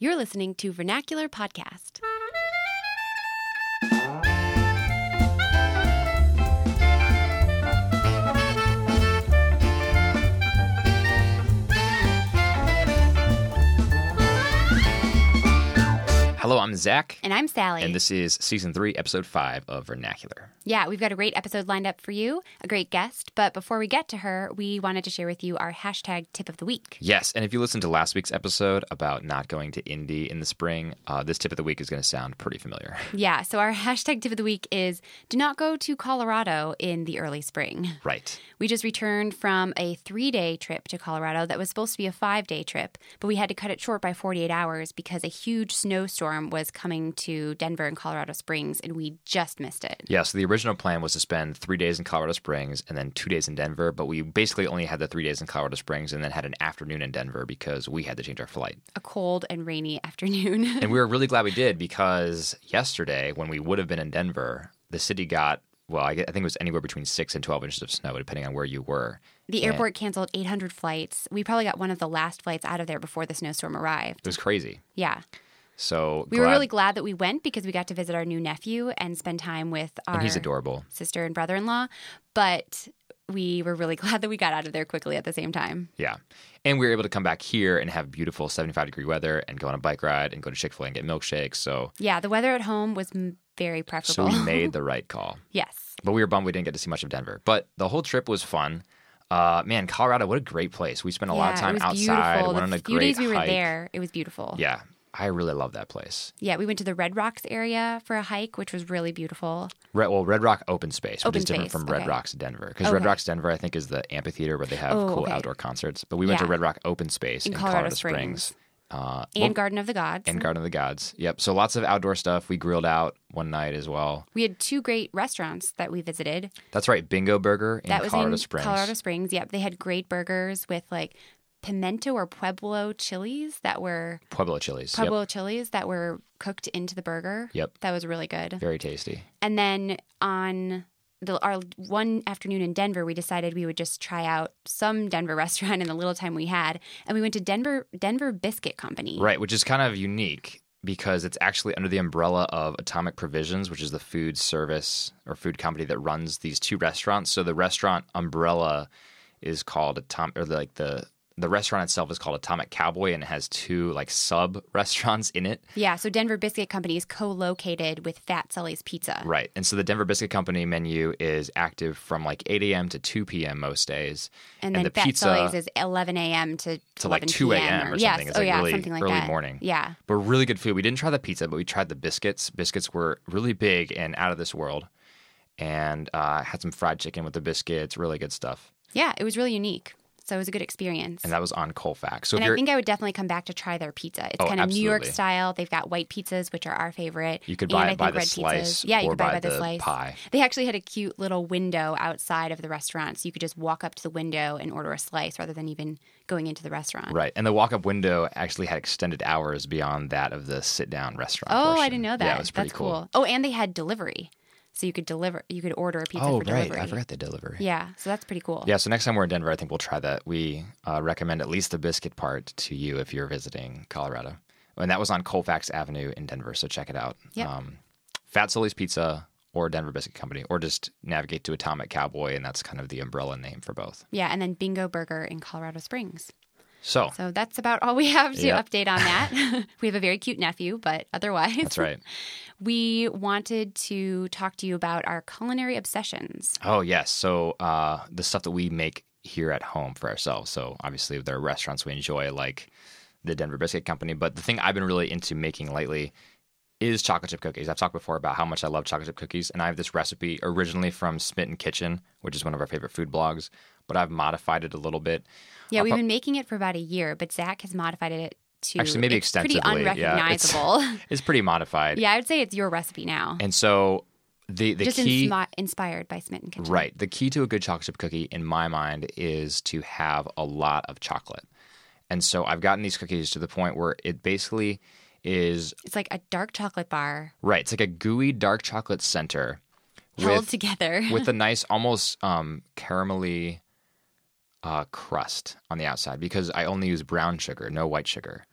You're listening to Vernacular Podcast. Hello, I'm Zach. And I'm Sally. And this is Season 3, Episode 5 of Vernacular. Yeah, we've got a great episode lined up for you, a great guest. But before we get to her, we wanted to share with you our hashtag tip of the week. Yes, and if you listened to last week's episode about not going to Indy in the spring, this tip of the week is going to sound pretty familiar. Yeah, so our hashtag tip of the week is do not go to Colorado in the early spring. Right. We just returned from a 3-day trip to Colorado that was supposed to be a 5-day trip, but we had to cut it short by 48 hours because a huge snowstorm was coming to Denver and Colorado Springs, and we just missed it. Yeah, so the original plan was to spend 3 days in Colorado Springs and then 2 days in Denver, but we basically only had the 3 days in Colorado Springs and then had an afternoon in Denver because we had to change our flight. A cold and rainy afternoon. And we were really glad we did because yesterday, when we would have been in Denver, the city got, well, I think it was anywhere between 6 and 12 inches of snow, depending on where you were. The airport canceled 800 flights. We probably got one of the last flights out of there before the snowstorm arrived. It was crazy. Yeah. So we were really glad that we went because we got to visit our new nephew and spend time with our sister and brother-in-law. But we were really glad that we got out of there quickly at the same time. Yeah. And we were able to come back here and have beautiful 75-degree weather and go on a bike ride and go to Chick-fil-A and get milkshakes. So yeah, the weather at home was very preferable. So we made the right call. Yes. But we were bummed we didn't get to see much of Denver. But the whole trip was fun. Man, Colorado, what a great place. We spent a lot of time outside. Went on a great hike. The few days we were there, it was beautiful. Yeah. I really love that place. Yeah, we went to the Red Rocks area for a hike, which was really beautiful. Red Rock Open Space, which is different from Red Rocks Denver. Because Red Rocks Denver, I think, is the amphitheater where they have cool outdoor concerts. But we went to Red Rock Open Space in Colorado Springs. And Garden of the Gods. And Garden of the Gods. Yep. So lots of outdoor stuff. We grilled out one night as well. We had two great restaurants that we visited. That's right. Bingo Burger in Colorado Springs. Colorado Springs. Yep. They had great burgers with like pimento or pueblo chilies that were chilies that were cooked into the burger. Yep, that was really good. Very tasty. And then on our one afternoon in Denver, we decided we would just try out some Denver restaurant in the little time we had, and we went to Denver Biscuit Company. Right, which is kind of unique because it's actually under the umbrella of Atomic Provisions, which is the food service or food company that runs these two restaurants. So the restaurant umbrella is called the restaurant itself is called Atomic Cowboy, and it has two like sub-restaurants in it. Yeah, so Denver Biscuit Company is co-located with Fat Sully's Pizza. Right, and so the Denver Biscuit Company menu is active from like 8 a.m. to 2 p.m. most days. And the Fat Sully's is 11 a.m. to like 2 a.m. or something. Yes. It's like really something like early morning. Yeah. But really good food. We didn't try the pizza, but we tried the biscuits. Biscuits were really big and out of this world. And had some fried chicken with the biscuits. Really good stuff. Yeah, it was really unique. So it was a good experience. And that was on Colfax. So I think I would definitely come back to try their pizza. It's kind of New York style. They've got white pizzas, which are our favorite. You could buy it by the slice. Yeah, you could buy it by the slice. Pie. They actually had a cute little window outside of the restaurant. So you could just walk up to the window and order a slice rather than even going into the restaurant. Right. And the walk-up window actually had extended hours beyond that of the sit-down restaurant portion. I didn't know that. Yeah, it was pretty cool. Oh, and they had delivery. So you could order a pizza for delivery. Oh, right. I forgot the delivery. Yeah. So that's pretty cool. Yeah. So next time we're in Denver, I think we'll try that. We recommend at least the biscuit part to you if you're visiting Colorado. And that was on Colfax Avenue in Denver. So check it out. Yep. Fat Sully's Pizza or Denver Biscuit Company, or just navigate to Atomic Cowboy, and that's kind of the umbrella name for both. Yeah. And then Bingo Burger in Colorado Springs. So that's about all we have to update on that. We have a very cute nephew, but otherwise. That's right. We wanted to talk to you about our culinary obsessions. Oh, yes. So the stuff that we make here at home for ourselves. So obviously there are restaurants we enjoy like the Denver Biscuit Company. But the thing I've been really into making lately is chocolate chip cookies. I've talked before about how much I love chocolate chip cookies. And I have this recipe originally from Smitten Kitchen, which is one of our favorite food blogs. But I've modified it a little bit. Yeah, we've been making it for about a year, but Zach has modified it to actually maybe extensively. Pretty unrecognizable. Yeah, it's pretty modified. Yeah, I would say it's your recipe now. And so the just key inspired by Smitten Kitchen. Right. The key to a good chocolate chip cookie, in my mind, is to have a lot of chocolate. And so I've gotten these cookies to the point where it basically is. It's like a dark chocolate bar. Right. It's like a gooey dark chocolate center held together with a nice, almost caramelly crust on the outside because I only use brown sugar, no white sugar.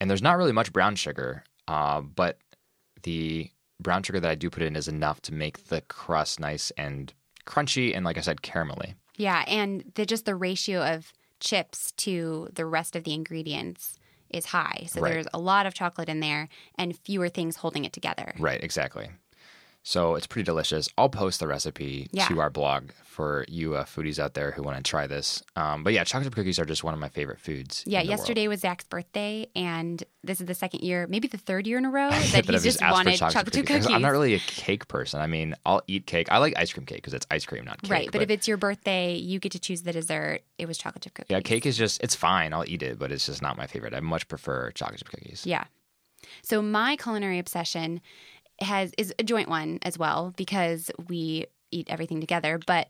And there's not really much brown sugar, but the brown sugar that I do put in is enough to make the crust nice and crunchy and, like I said, caramelly. Yeah, and just the ratio of chips to the rest of the ingredients is high. So Right. There's a lot of chocolate in there and fewer things holding it together. Right, exactly. So it's pretty delicious. I'll post the recipe to our blog for you foodies out there who want to try this. But yeah, chocolate chip cookies are just one of my favorite foods. Yeah, yesterday was Zach's birthday, and this is the second year, maybe the third year in a row, that he's just wanted chocolate chip cookies. I'm not really a cake person. I mean, I'll eat cake. I like ice cream cake because it's ice cream, not cake. Right, but if it's your birthday, you get to choose the dessert. It was chocolate chip cookies. Yeah, cake is just, it's fine. I'll eat it, but it's just not my favorite. I much prefer chocolate chip cookies. Yeah. So my culinary obsession is a joint one as well, because we eat everything together. But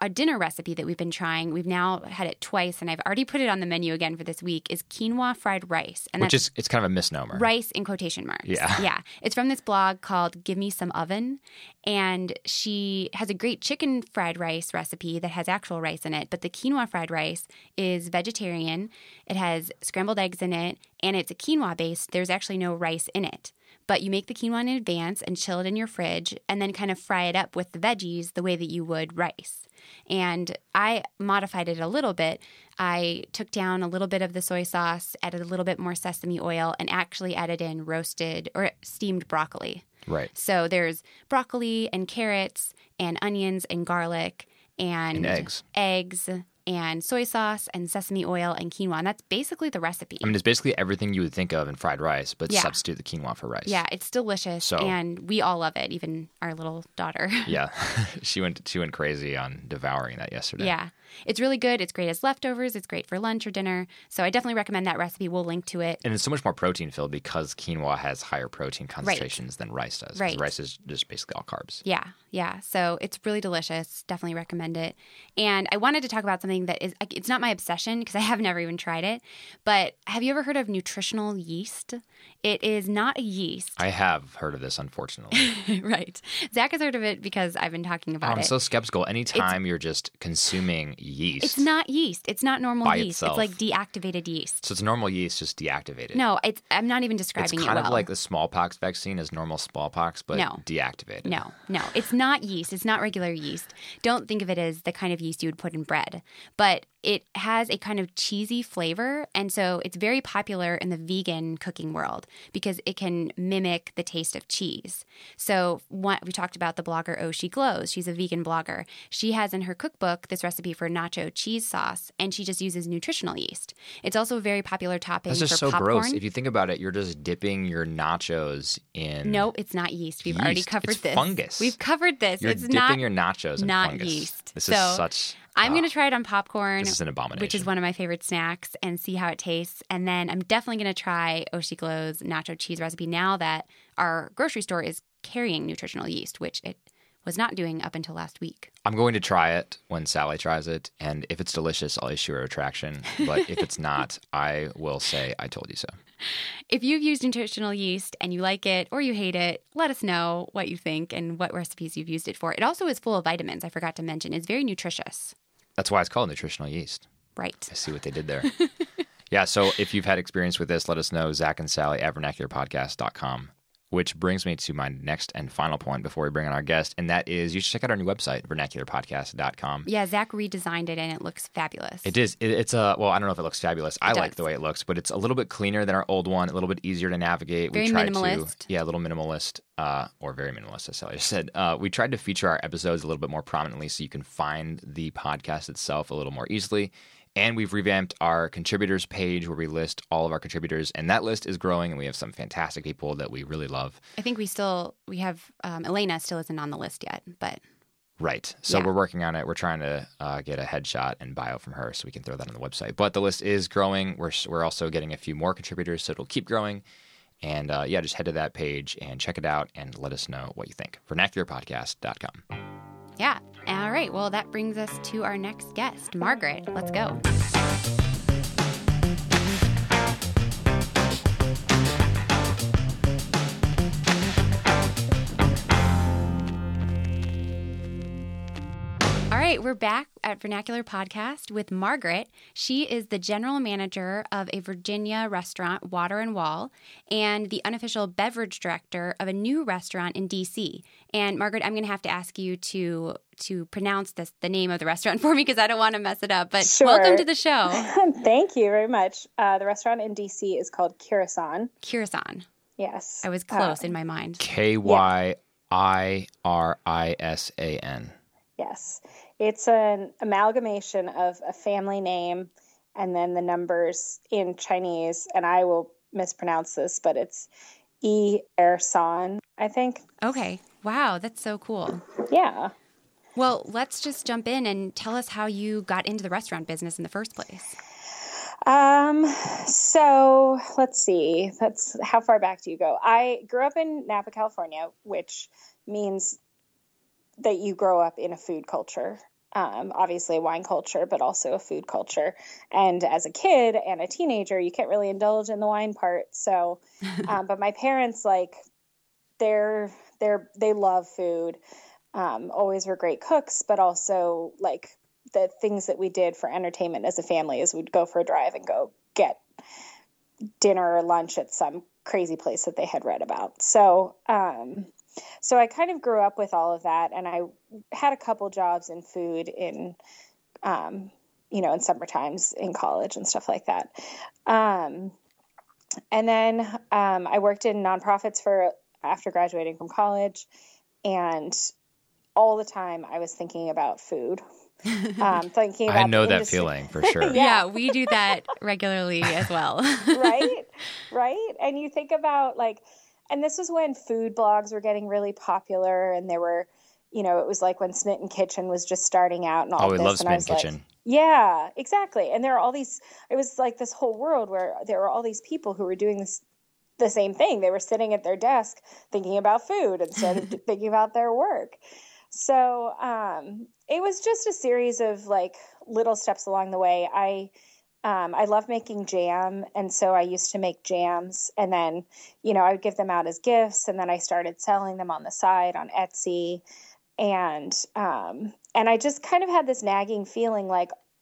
a dinner recipe that we've been trying, we've now had it twice, and I've already put it on the menu again for this week, is quinoa fried rice. And it's kind of a misnomer. Rice in quotation marks. Yeah. Yeah. It's from this blog called Give Me Some Oven, and she has a great chicken fried rice recipe that has actual rice in it, but the quinoa fried rice is vegetarian. It has scrambled eggs in it, and it's a quinoa base. There's actually no rice in it. But you make the quinoa in advance and chill it in your fridge and then kind of fry it up with the veggies the way that you would rice. And I modified it a little bit. I took down a little bit of the soy sauce, added a little bit more sesame oil, and actually added in roasted or steamed broccoli. Right. So there's broccoli and carrots and onions and garlic and eggs. And soy sauce and sesame oil and quinoa. And that's basically the recipe. I mean, it's basically everything you would think of in fried rice, but substitute the quinoa for rice. Yeah, it's delicious. So, and we all love it, even our little daughter. Yeah. She went crazy on devouring that yesterday. Yeah. It's really good. It's great as leftovers. It's great for lunch or dinner. So I definitely recommend that recipe. We'll link to it. And it's so much more protein-filled because quinoa has higher protein concentrations than rice does. Right. Rice is just basically all carbs. Yeah. Yeah. So it's really delicious. Definitely recommend it. And I wanted to talk about something that is, it's not my obsession because I have never even tried it, but have you ever heard of nutritional yeast? It is not a yeast. I have heard of this, unfortunately. Right. Zach has heard of it because I've been talking about it. I'm so skeptical. Anytime you're just consuming yeast. It's not yeast. It's not normal yeast. Itself. It's like deactivated yeast. So it's normal yeast, just deactivated. No, I'm not even describing it well. It's kind of like the smallpox vaccine is normal smallpox, but deactivated. No. It's not yeast. It's not regular yeast. Don't think of it as the kind of yeast you would put in bread. But it has a kind of cheesy flavor, and so it's very popular in the vegan cooking world because it can mimic the taste of cheese. So we talked about the blogger Oh She Glows. She's a vegan blogger. She has in her cookbook this recipe for nacho cheese sauce, and she just uses nutritional yeast. It's also a very popular topping for popcorn. That's just so gross. If you think about it, you're just dipping your nachos in— No, it's not yeast. We've already covered this. It's fungus. We've covered this. It's not— You're dipping your nachos in fungus. Not yeast. This is such— I'm going to try it on popcorn, this is an abomination, which is one of my favorite snacks, and see how it tastes. And then I'm definitely going to try Oh She Glow's nacho cheese recipe now that our grocery store is carrying nutritional yeast, which it was not doing up until last week. I'm going to try it when Sally tries it, and if it's delicious, I'll issue a retraction. But if it's not, I will say I told you so. If you've used nutritional yeast and you like it or you hate it, let us know what you think and what recipes you've used it for. It also is full of vitamins, I forgot to mention. It's very nutritious. That's why it's called nutritional yeast. Right. I see what they did there. Yeah, so if you've had experience with this, let us know, Zach and Sally at vernacularpodcast.com, which brings me to my next and final point before we bring on our guest, and that is you should check out our new website, vernacularpodcast.com. Yeah, Zach redesigned it, and it looks fabulous. It is. Well, I don't know if it looks fabulous. I like the way it looks, but it's a little bit cleaner than our old one, a little bit easier to navigate. Very minimalist. A little minimalist. Or very minimalist, as Sally just said. We tried to feature our episodes a little bit more prominently so you can find the podcast itself a little more easily. And we've revamped our contributors page where we list all of our contributors. And that list is growing, and we have some fantastic people that we really love. I think we have Elena still isn't on the list yet, but... Right. So we're working on it. We're trying to get a headshot and bio from her so we can throw that on the website. But the list is growing. We're also getting a few more contributors, so it'll keep growing. And just head to that page and check it out and let us know what you think. VernacularPodcast.com. Yeah. All right. Well, that brings us to our next guest, Margaret. Let's go. right, we're back at Vernacular Podcast with Margaret. She is the general manager of a Virginia restaurant, Water and Wall, and the unofficial beverage director of a new restaurant in D.C. And Margaret, I'm going to have to ask you to pronounce this, the name of the restaurant for me because I don't want to mess it up. But sure. Welcome to the show. Thank you very much. The restaurant in D.C. is called Kyirisan. Kyirisan. Yes. I was close in my mind. Kyirisan. Yes. It's an amalgamation of a family name and then the numbers in Chinese, and I will mispronounce this, but it's Kyirisan, I think. Okay. Wow, that's so cool. Yeah. Well, let's just jump in and tell us how you got into the restaurant business in the first place. So let's see. That's how far back do you go? I grew up in Napa, California, which means that you grow up in a food culture, obviously a wine culture, but also a food culture. And as a kid and a teenager, you can't really indulge in the wine part. So, but my parents, like, they love food, always were great cooks, but also like the things that we did for entertainment as a family is we'd go for a drive and go get dinner or lunch at some crazy place that they had read about. So, so I kind of grew up with all of that, and I had a couple jobs in food in, in summer times in college and stuff like that. And then I worked in nonprofits after graduating from college, and all the time I was thinking about food. I know that feeling for sure. Yeah, we do that regularly as well. Right. And you think about and this was when food blogs were getting really popular, and there were, it was like when Smitten Kitchen was just starting out and all this. Oh, I love Smitten Kitchen. Yeah, exactly. And there are all these, it was like this whole world where there were all these people who were doing this, the same thing. They were sitting at their desk thinking about food instead of thinking about their work. So it was just a series of little steps along the way. I love making jam, and so I used to make jams, and then, I would give them out as gifts, and then I started selling them on the side on Etsy, and I just kind of had this nagging feeling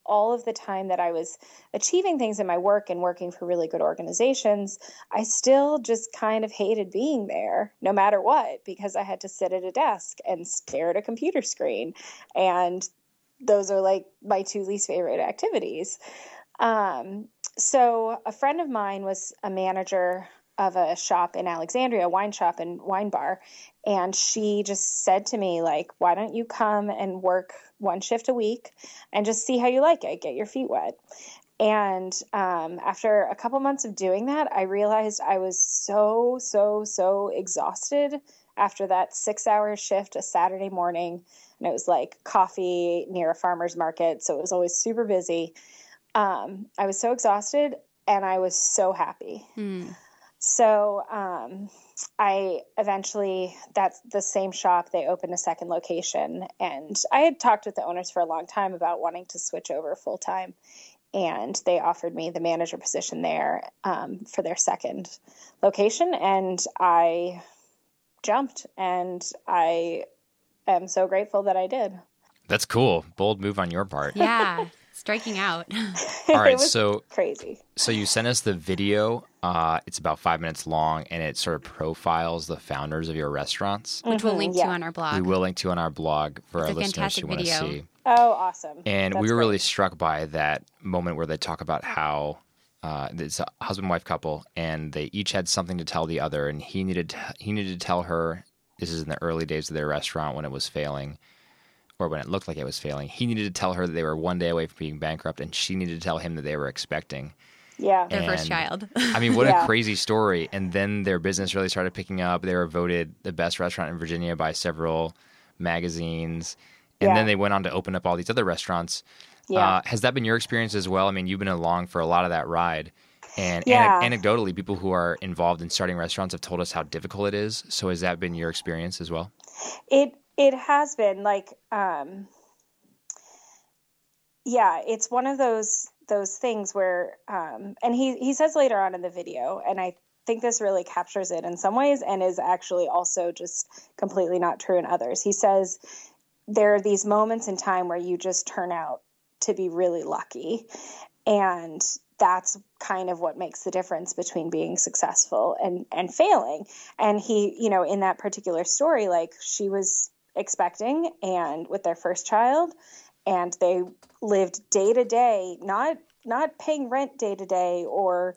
all of the time that I was achieving things in my work and working for really good organizations, I still just kind of hated being there no matter what, because I had to sit at a desk and stare at a computer screen. And those are my two least favorite activities. So a friend of mine was a manager of a shop in Alexandria, a wine shop and wine bar. And she just said to me, why don't you come and work one shift a week and just see how you like it, get your feet wet. And, after a couple months of doing that, I realized I was so exhausted after that 6-hour shift, a Saturday morning. And it was coffee near a farmer's market. So it was always super busy. I was so exhausted and I was so happy. So, I eventually, that's the same shop, they opened a second location, and I had talked with the owners for a long time about wanting to switch over full time, and they offered me the manager position there, for their second location. And I jumped, and I am so grateful that I did. That's cool. Bold move on your part. Yeah. Striking out. All right. So crazy. So you sent us the video. It's about 5 minutes long, and it sort of profiles the founders of your restaurants, which we'll link to on our blog. We will link to on our blog for our listeners who want to see. Oh, awesome. And we were really struck by that moment where they talk about how it's a husband-wife couple, and they each had something to tell the other, and he needed to tell her, this is in the early days of their restaurant when it was failing, or when it looked like it was failing, he needed to tell her that they were one day away from being bankrupt, and she needed to tell him that they were expecting. Yeah. Their first child. I mean, what a crazy story. And then their business really started picking up. They were voted the best restaurant in Virginia by several magazines. And then they went on to open up all these other restaurants. Yeah. Has that been your experience as well? I mean, you've been along for a lot of that ride. And anecdotally, people who are involved in starting restaurants have told us how difficult it is. So has that been your experience as well? It has been it's one of those things where, and he says later on in the video, and I think this really captures it in some ways and is actually also just completely not true in others. He says, there are these moments in time where you just turn out to be really lucky. And that's kind of what makes the difference between being successful and failing. And he, you know, in that particular story, like, she was expecting and with their first child, and they lived day to day, not paying rent day to day or,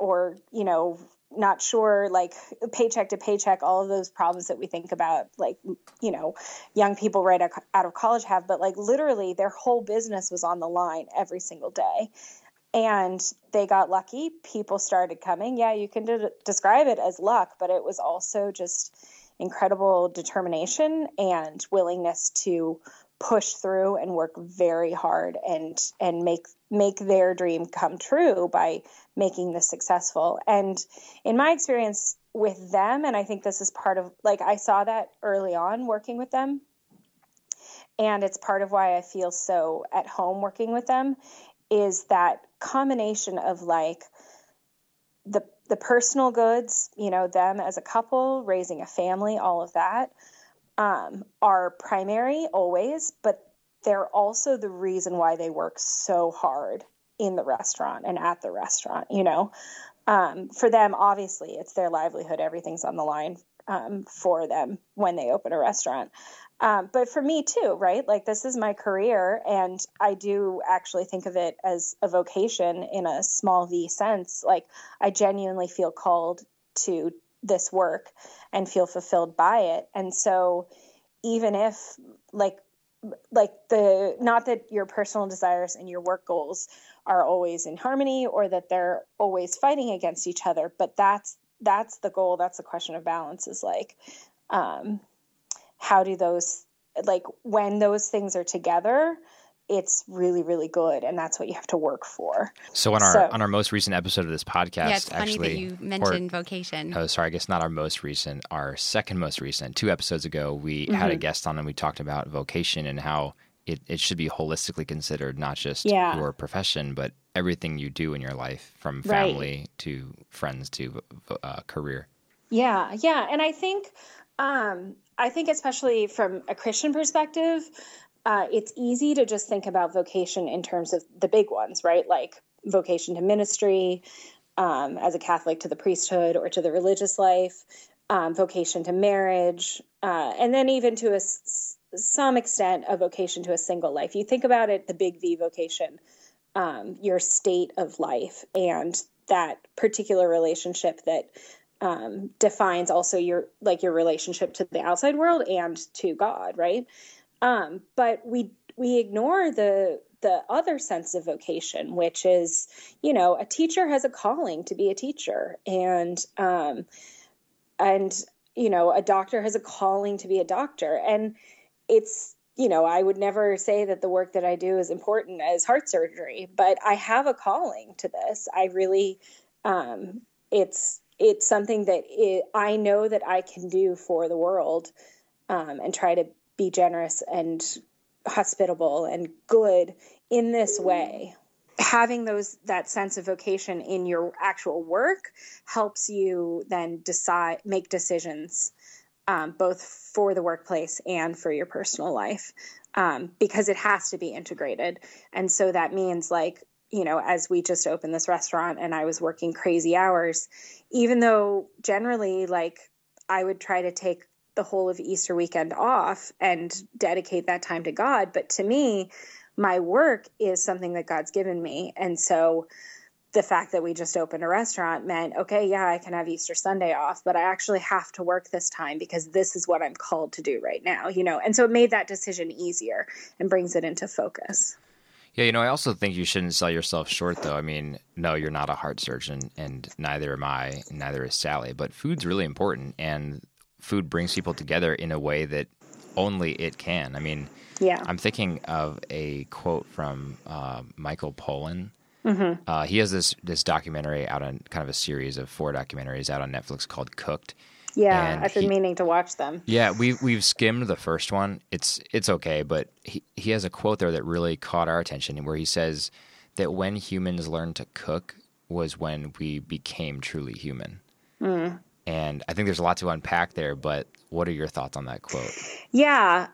you know, not sure, like paycheck to paycheck, all of those problems that we think about, like, you know, young people right out of college have, but like literally their whole business was on the line every single day. And they got lucky. People started coming. Yeah, you can describe it as luck, but it was also just incredible determination and willingness to push through and work very hard and make their dream come true by making this successful. And in my experience with them, and I think this is part of, like, I saw that early on working with them, and it's part of why I feel so at home working with them, is that combination of like the personal goods, you know, them as a couple, raising a family, all of that, are primary always, but they're also the reason why they work so hard in the restaurant and at the restaurant, you know. For them, obviously, it's their livelihood. Everything's on the line for them when they open a restaurant. But for me too, right? Like, this is my career, and I do actually think of it as a vocation in a small V sense. Like, I genuinely feel called to this work and feel fulfilled by it. And so even if like the, not that your personal desires and your work goals are always in harmony or that they're always fighting against each other, but that's the goal. That's the question of balance, is like, how do those, like, when those things are together, it's really, really good, and that's what you have to work for. So on our most recent episode of this podcast, yeah, it's actually funny that you mentioned vocation. Oh, sorry, I guess not our most recent, our second most recent. 2 episodes ago, we had a guest on, and we talked about vocation and how it should be holistically considered, not just your profession, but everything you do in your life, from family to friends to career. Yeah, yeah, and I think especially from a Christian perspective, it's easy to just think about vocation in terms of the big ones, right? Like vocation to ministry, as a Catholic to the priesthood or to the religious life, vocation to marriage, and then even to some extent a vocation to a single life. You think about it, the big V vocation, your state of life and that particular relationship that defines also your relationship to the outside world and to God, right? But we ignore the other sense of vocation, which is, you know, a teacher has a calling to be a teacher, and, you know, a doctor has a calling to be a doctor. And it's, you know, I would never say that the work that I do is important as heart surgery, but I have a calling to this. I really, it's something that I know that I can do for the world, and try to be generous and hospitable and good in this way. Having that sense of vocation in your actual work helps you then make decisions, both for the workplace and for your personal life, because it has to be integrated. And so that means, like, you know, as we just opened this restaurant and I was working crazy hours, even though generally, like, I would try to take the whole of Easter weekend off and dedicate that time to God. But to me, my work is something that God's given me. And so the fact that we just opened a restaurant meant, okay, yeah, I can have Easter Sunday off, but I actually have to work this time because this is what I'm called to do right now, you know? And so it made that decision easier and brings it into focus. Yeah, you know, I also think you shouldn't sell yourself short, though. I mean, no, you're not a heart surgeon, and neither am I, and neither is Sally. But food's really important, and food brings people together in a way that only it can. I mean, I'm thinking of a quote from Michael Pollan. Mm-hmm. He has this documentary out on, kind of a series of 4 documentaries out on Netflix called Cooked. Yeah, and I've been meaning to watch them. Yeah, we've skimmed the first one. It's okay, but he has a quote there that really caught our attention, where he says that when humans learned to cook was when we became truly human. Mm. And And I think there's a lot to unpack there, but what are your thoughts on that quote? Yeah.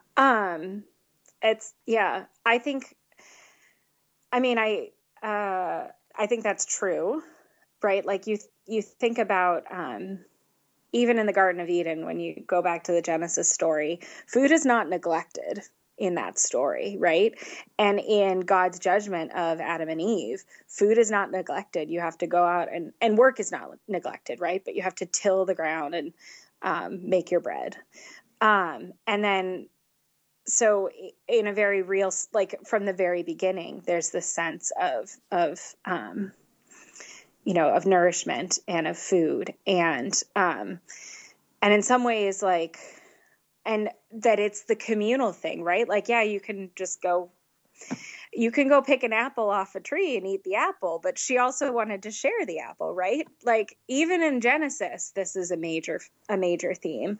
I think that's true, right? Like you think about, even in the Garden of Eden, when you go back to the Genesis story, food is not neglected in that story, right? And in God's judgment of Adam and Eve, food is not neglected. You have to go out and work is not neglected, right? But you have to till the ground and make your bread. And then, so in a very real, like from the very beginning, there's this sense of nourishment and of food. And in some ways, like, and that it's the communal thing, right? Like, yeah, you can go pick an apple off a tree and eat the apple, but she also wanted to share the apple, right? Like even in Genesis, this is a major theme.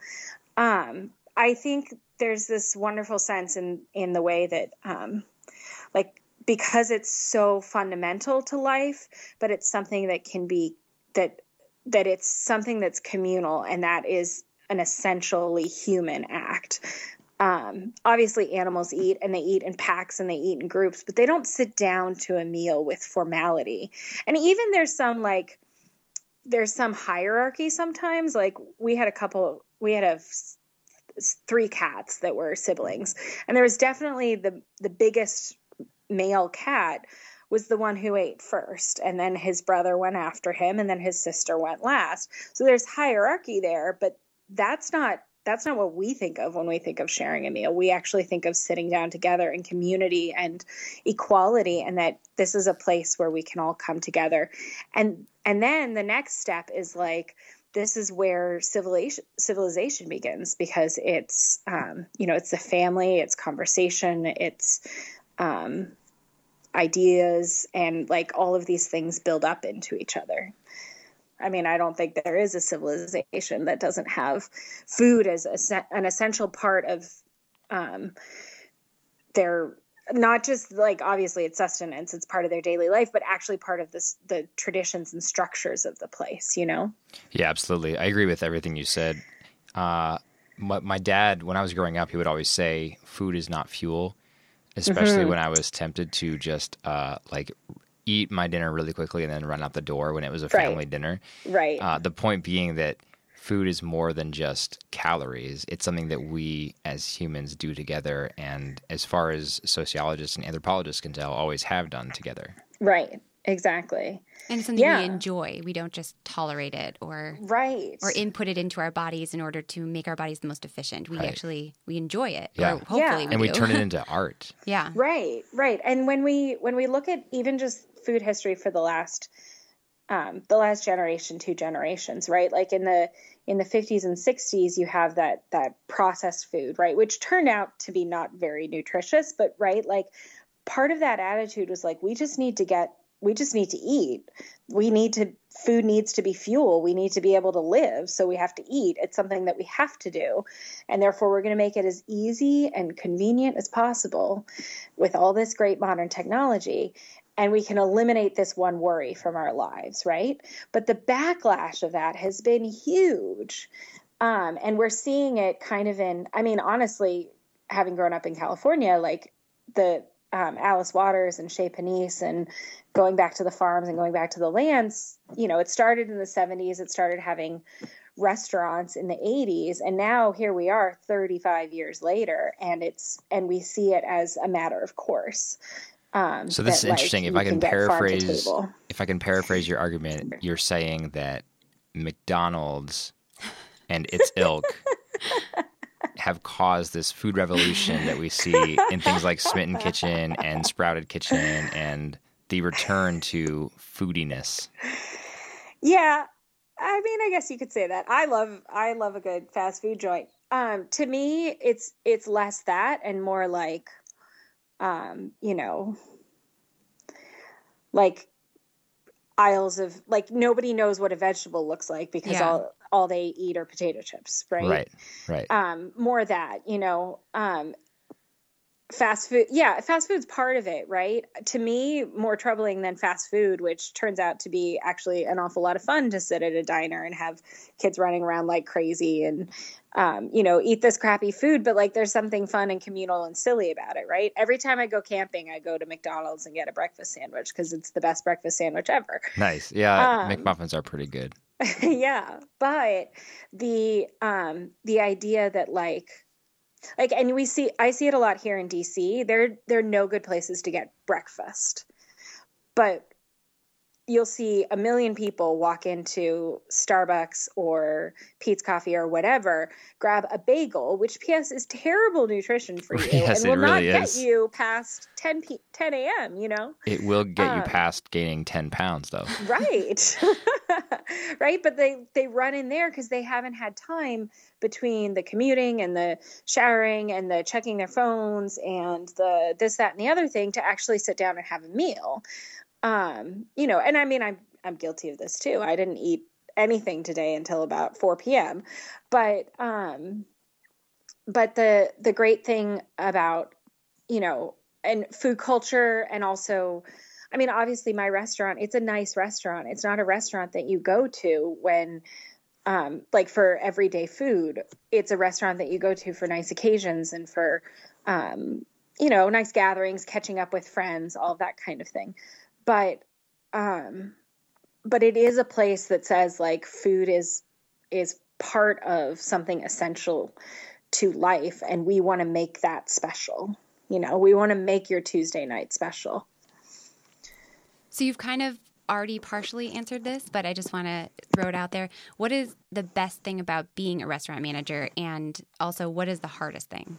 I think there's this wonderful sense in the way that, like, because it's so fundamental to life, but it's something that can be, that it's something that's communal, and that is an essentially human act. Obviously animals eat, and they eat in packs, and they eat in groups, but they don't sit down to a meal with formality. And even there's some hierarchy sometimes. Like we had 3 cats that were siblings, and there was definitely the biggest male cat was the one who ate first, and then his brother went after him, and then his sister went last. So there's hierarchy there, but that's not what we think of when we think of sharing a meal. We actually think of sitting down together in community and equality, and that this is a place where we can all come together. And then the next step is like, this is where civilization begins, because it's, it's the family, it's conversation, it's ideas, and like all of these things build up into each other. I mean, I don't think there is a civilization that doesn't have food as an essential part of their, not just like, obviously it's sustenance, it's part of their daily life, but actually part of the traditions and structures of the place, you know? Yeah, absolutely. I agree with everything you said. My dad, when I was growing up, he would always say food is not fuel, especially when I was tempted to just eat my dinner really quickly and then run out the door when it was a family dinner. Right. The point being that food is more than just calories. It's something that we as humans do together, and as far as sociologists and anthropologists can tell, always have done together. Right. Exactly. And it's something we enjoy. We don't just tolerate it or input it into our bodies in order to make our bodies the most efficient. We enjoy it. Yeah. Or hopefully we do. And we turn it into art. Yeah. Right. Right. And when we look at even just food history for the last generation, 2 generations, right? Like in the 50s and 60s, you have that processed food, right? Which turned out to be not very nutritious, but right, like part of that attitude was like, we just need to eat. Food needs to be fuel. We need to be able to live. So we have to eat. It's something that we have to do. And therefore we're going to make it as easy and convenient as possible with all this great modern technology. And we can eliminate this one worry from our lives, right? But the backlash of that has been huge. And we're seeing it kind of honestly, having grown up in California, like the Alice Waters and Chez Panisse and going back to the farms and going back to the lands, it started in the 70s. It started having restaurants in the 80s. And now here we are 35 years later, and we see it as a matter of course. So this is interesting. If I can paraphrase your argument, you're saying that McDonald's and its ilk have caused this food revolution that we see in things like Smitten Kitchen and Sprouted Kitchen and the return to foodiness. Yeah. I mean, I guess you could say that. I love a good fast food joint. To me, it's less that and more like, like aisles of, like, nobody knows what a vegetable looks like because all they eat are potato chips, right? Right. More that, Fast food. Yeah, fast food's part of it, right? To me, more troubling than fast food, which turns out to be actually an awful lot of fun to sit at a diner and have kids running around like crazy and, eat this crappy food. But like, there's something fun and communal and silly about it, right? Every time I go camping, I go to McDonald's and get a breakfast sandwich because it's the best breakfast sandwich ever. Nice. Yeah, McMuffins are pretty good. Yeah. But the idea that like, and I see it a lot here in DC. There are no good places to get breakfast, but you'll see a million people walk into Starbucks or Pete's Coffee or whatever, grab a bagel, which P.S. is terrible nutrition for you, yes, and will really not get you past 10 a.m., you know? It will get you past gaining 10 pounds, though. Right. Right, but they run in there because they haven't had time between the commuting and the showering and the checking their phones and the this, that, and the other thing to actually sit down and have a meal. And I mean, I'm guilty of this too. I didn't eat anything today until about 4 PM, but the great thing about, and food culture, and also, I mean, obviously my restaurant, it's a nice restaurant. It's not a restaurant that you go to when, like for everyday food, it's a restaurant that you go to for nice occasions and for, nice gatherings, catching up with friends, all that kind of thing. But it is a place that says like food is part of something essential to life, and we want to make that special. We want to make your Tuesday night special. So you've kind of already partially answered this, but I just want to throw it out there. What is the best thing about being a restaurant manager, and also what is the hardest thing?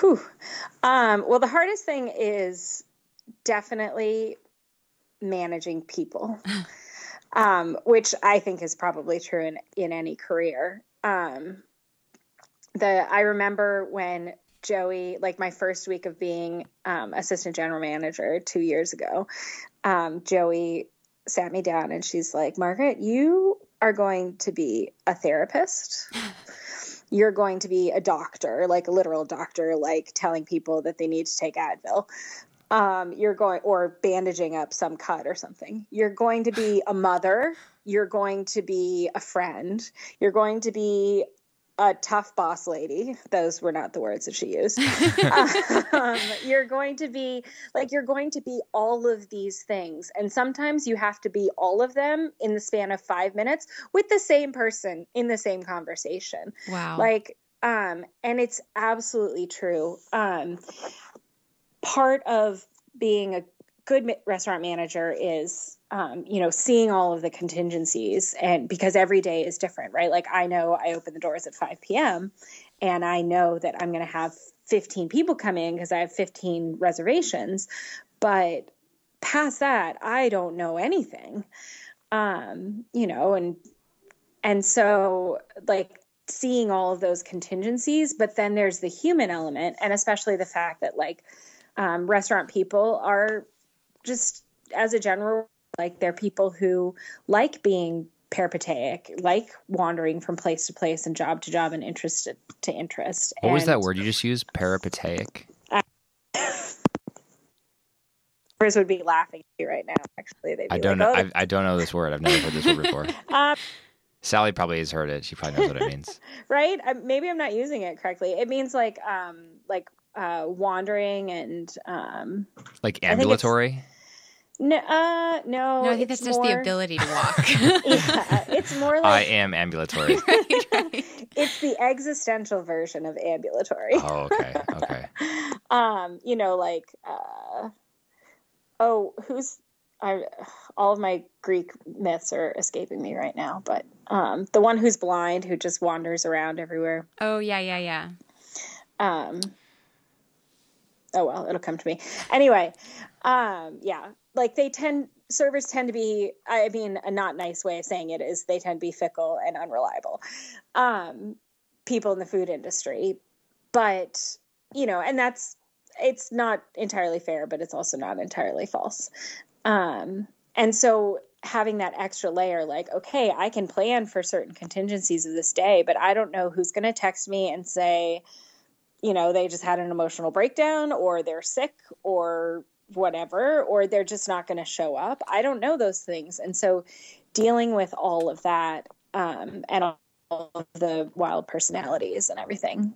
Whew. Well, the hardest thing is definitely managing people, which I think is probably true in any career. I remember when Joey, like my first week of being assistant general manager 2 years ago, Joey sat me down and she's like, "Margaret, you are going to be a therapist. You're going to be a doctor, like a literal doctor, like telling people that they need to take Advil. Or bandaging up some cut or something. You're going to be a mother. You're going to be a friend. You're going to be a tough boss lady." Those were not the words that she used. You're going to be all of these things. And sometimes you have to be all of them in the span of 5 minutes with the same person in the same conversation. Wow. And it's absolutely true. Part of being a good restaurant manager is, seeing all of the contingencies, and because every day is different, right? Like I know I open the doors at 5 p.m. and I know that I'm going to have 15 people come in because I have 15 reservations, but past that, I don't know anything, and so like seeing all of those contingencies, but then there's the human element, and especially the fact that restaurant people are just, as a general, like they're people who like being peripateic, like wandering from place to place and job to job and interest to interest. What was that word you just used? Peripateic. Chris would be laughing at you right now. Actually, they'd be I don't know this word. I've never heard this word before. Sally probably has heard it. She probably knows what it means, right? Maybe I'm not using it correctly. It means wandering and like ambulatory. No, I think that's just the ability to walk. Yeah, it's more like I am ambulatory. Right. It's the existential version of ambulatory. Oh, okay. All of my Greek myths are escaping me right now, but the one who's blind, who just wanders around everywhere. Oh, yeah. Oh, well, it'll come to me. Anyway, servers tend to be, I mean, a not nice way of saying it is they tend to be fickle and unreliable people in the food industry. But, and it's not entirely fair, but it's also not entirely false. And so having that extra layer, like, okay, I can plan for certain contingencies of this day, but I don't know who's going to text me and say, you know, they just had an emotional breakdown, or they're sick, or whatever, or they're just not going to show up. I don't know those things. And so dealing with all of that, and all of the wild personalities and everything,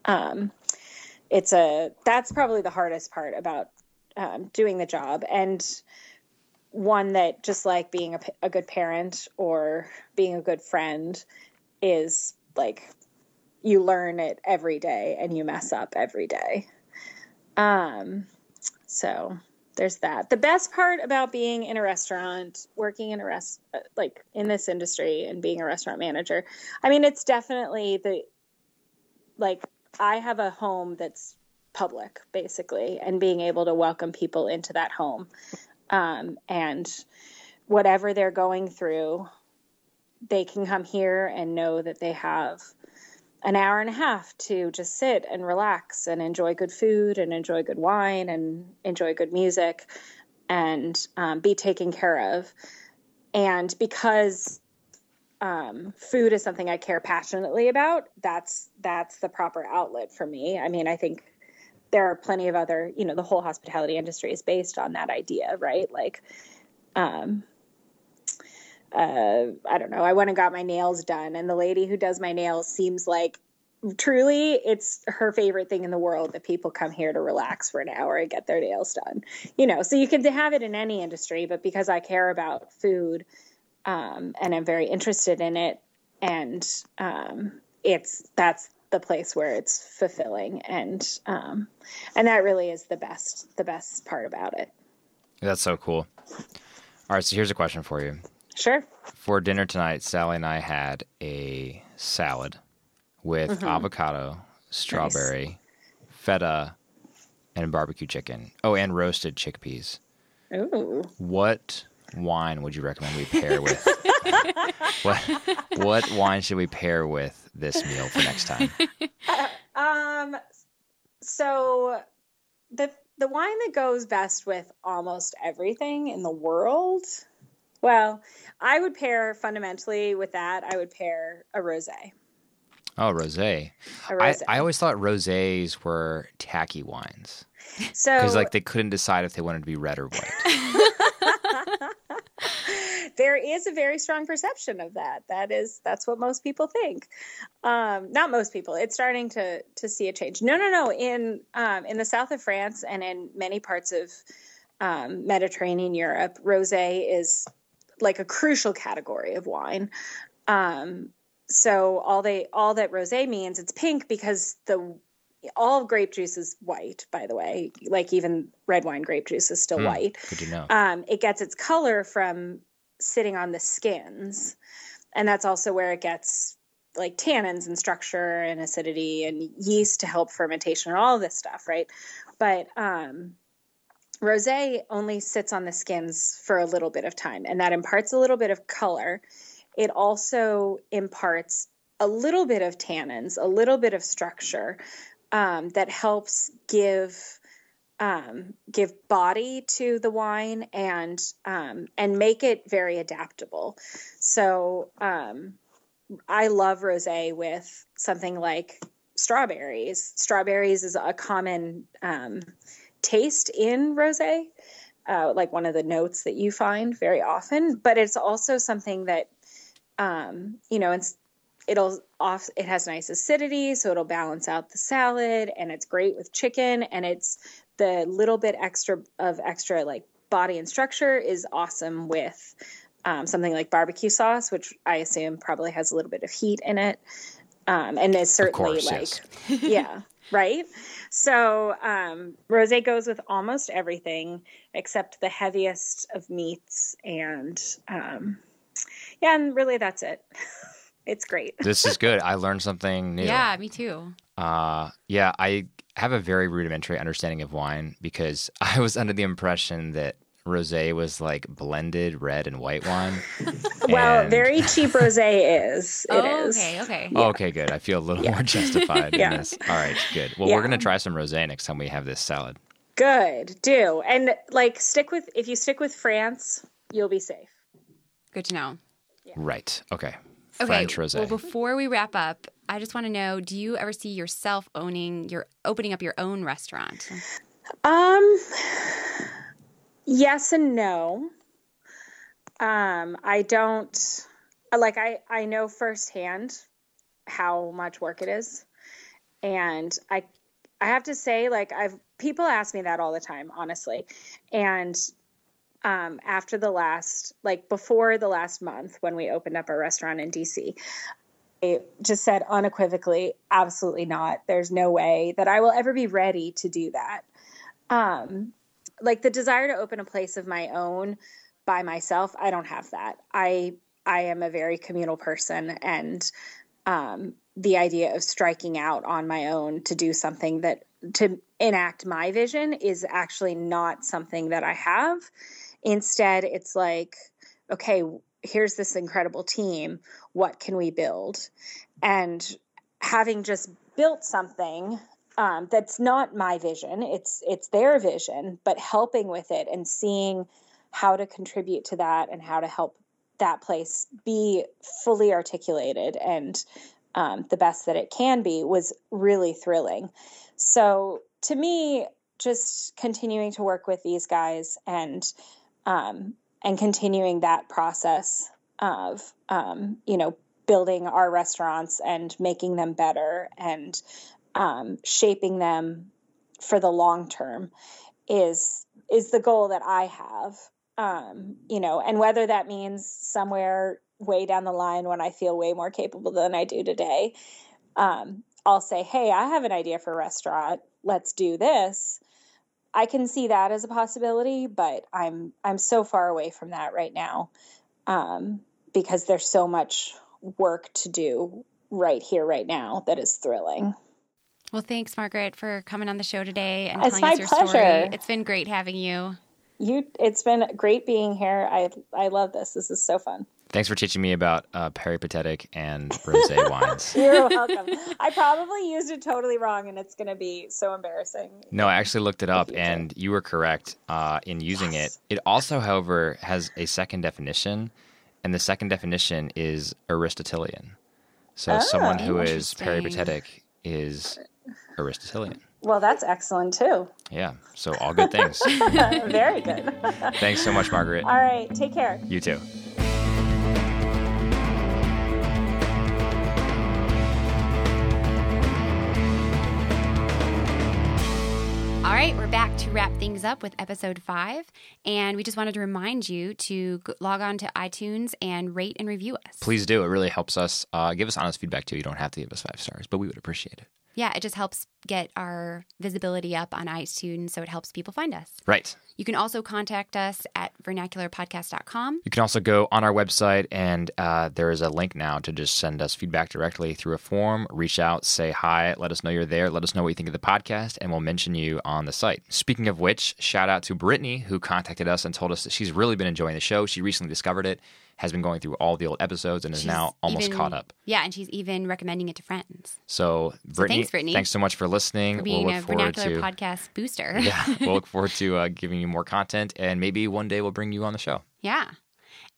that's probably the hardest part about doing the job, and one that just like being a good parent or being a good friend is like you learn it every day and you mess up every day. So there's that. The best part about being in a restaurant, working in a like in this industry and being a restaurant manager, I mean, it's definitely I have a home that's public, basically, and being able to welcome people into that home. And whatever they're going through, they can come here and know that they have an hour and a half to just sit and relax and enjoy good food and enjoy good wine and enjoy good music and be taken care of. And because food is something I care passionately about, that's the proper outlet for me. I mean, I think there are plenty of other, you know, the whole hospitality industry is based on that idea, right? Like, I don't know. I went and got my nails done, and the lady who does my nails seems like truly it's her favorite thing in the world that people come here to relax for an hour and get their nails done, you know, so you can have it in any industry, but because I care about food, and I'm very interested in it, and that's the place where it's fulfilling, and that really is the best part about it. That's so cool. All right, so here's a question for you. Sure. For dinner tonight, Sally and I had a salad with avocado, strawberry, feta, and barbecue chicken. Oh, and roasted chickpeas. Ooh. What wine would you recommend we pair with? What wine should we pair with this meal for next time? So the wine that goes best with almost everything in the world, well, I would pair fundamentally with that. I would pair a rosé. Oh, rosé. I always thought rosés were tacky wines. So, because like they couldn't decide if they wanted to be red or white. There is a very strong perception of that. That's what most people think. Not most people. It's starting to see a change. No. In the south of France and in many parts of Mediterranean Europe, rosé is like a crucial category of wine. So all that rosé means, it's pink because all grape juice is white, by the way, like even red wine grape juice is still white. Good to know. It gets its color from sitting on the skins. And that's also where it gets like tannins and structure and acidity and yeast to help fermentation and all this stuff. Right. But, rosé only sits on the skins for a little bit of time, and that imparts a little bit of color. It also imparts a little bit of tannins, a little bit of structure, that helps give body to the wine and make it very adaptable. So, I love rosé with something like strawberries. Strawberries is a common, taste in rosé, like one of the notes that you find very often, but it's also something that, you know, it has nice acidity, so it'll balance out the salad, and it's great with chicken, and it's the little bit extra like body and structure is awesome with something like barbecue sauce, which I assume probably has a little bit of heat in it, and is certainly, of course, like, yes. Yeah, right? So rosé goes with almost everything except the heaviest of meats, and and really that's it. It's great. This is good. I learned something new. Yeah, me too. Yeah, I have a very rudimentary understanding of wine because I was under the impression that rosé was like blended red and white wine. Well, very cheap rosé is. It is. Okay. Yeah. Okay, good. I feel a little more justified in this. All right, good. Well, we're going to try some rosé next time we have this salad. Good. Do. And like if you stick with France, you'll be safe. Good to know. Yeah. Right. Okay. French rosé. Well, before we wrap up, I just want to know, do you ever see yourself opening up your own restaurant? Yes and no. I don't, like, I know firsthand how much work it is. And I have to say, like, people ask me that all the time, honestly. And before the last month when we opened up our restaurant in DC, I just said unequivocally, absolutely not. There's no way that I will ever be ready to do that. Like, the desire to open a place of my own by myself, I don't have that. I am a very communal person, and the idea of striking out on my own to do something to enact my vision is actually not something that I have. Instead, it's like, okay, here's this incredible team. What can we build? And having just built something that's not my vision, it's their vision, but helping with it and seeing how to contribute to that and how to help that place be fully articulated and the best that it can be was really thrilling. So to me, just continuing to work with these guys and continuing that process of, building our restaurants and making them better and shaping them for the long term is the goal that I have. And whether that means somewhere way down the line when I feel way more capable than I do today, I'll say, hey, I have an idea for a restaurant. Let's do this. I can see that as a possibility, but I'm so far away from that right now, because there's so much work to do right here, right now, that is thrilling. Well, thanks, Margaret, for coming on the show today and telling us your story. It's been great having you. It's been great being here. I love this. This is so fun. Thanks for teaching me about peripatetic and rosé wines. You're welcome. I probably used it totally wrong, and it's going to be so embarrassing. No, I actually looked it up, and you were correct in using it. It also, however, has a second definition, and the second definition is Aristotelian. So someone who is peripatetic is Aristotelian. Well, that's excellent, too. Yeah. So all good things. Very good. Thanks so much, Margaret. All right. Take care. You too. All right, we're back to wrap things up with episode 5, and we just wanted to remind you to log on to iTunes and rate and review us. Please do. It really helps us. Give us honest feedback, too. You don't have to give us 5 stars, but we would appreciate it. Yeah, it just helps get our visibility up on iTunes, so it helps people find us. Right. You can also contact us at vernacularpodcast.com. You can also go on our website, and there is a link now to just send us feedback directly through a form. Reach out, say hi, let us know you're there, let us know what you think of the podcast, and we'll mention you on the site. Speaking of which, shout out to Brittany, who contacted us and told us that she's really been enjoying the show. She recently discovered it, has been going through all the old episodes, and is now almost caught up. Yeah, and she's even recommending it to friends. So, Brittany, thanks so much for listening. For being a Vernacular Podcast booster. Yeah, we'll look forward to giving you more content, and maybe one day we'll bring you on the show. Yeah.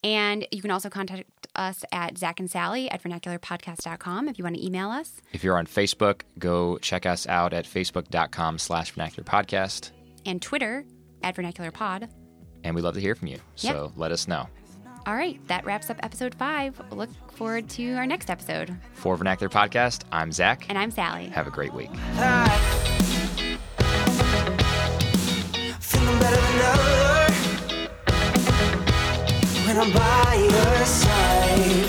And you can also contact us at Zach and Sally at vernacularpodcast.com if you want to email us. If you're on Facebook, go check us out at facebook.com/vernacularpodcast. And Twitter at vernacularpod. And we'd love to hear from you. So let us know. All right. That wraps up episode 5. We'll look forward to our next episode. For Vernacular Podcast, I'm Zach. And I'm Sally. Have a great week. When I'm by your side,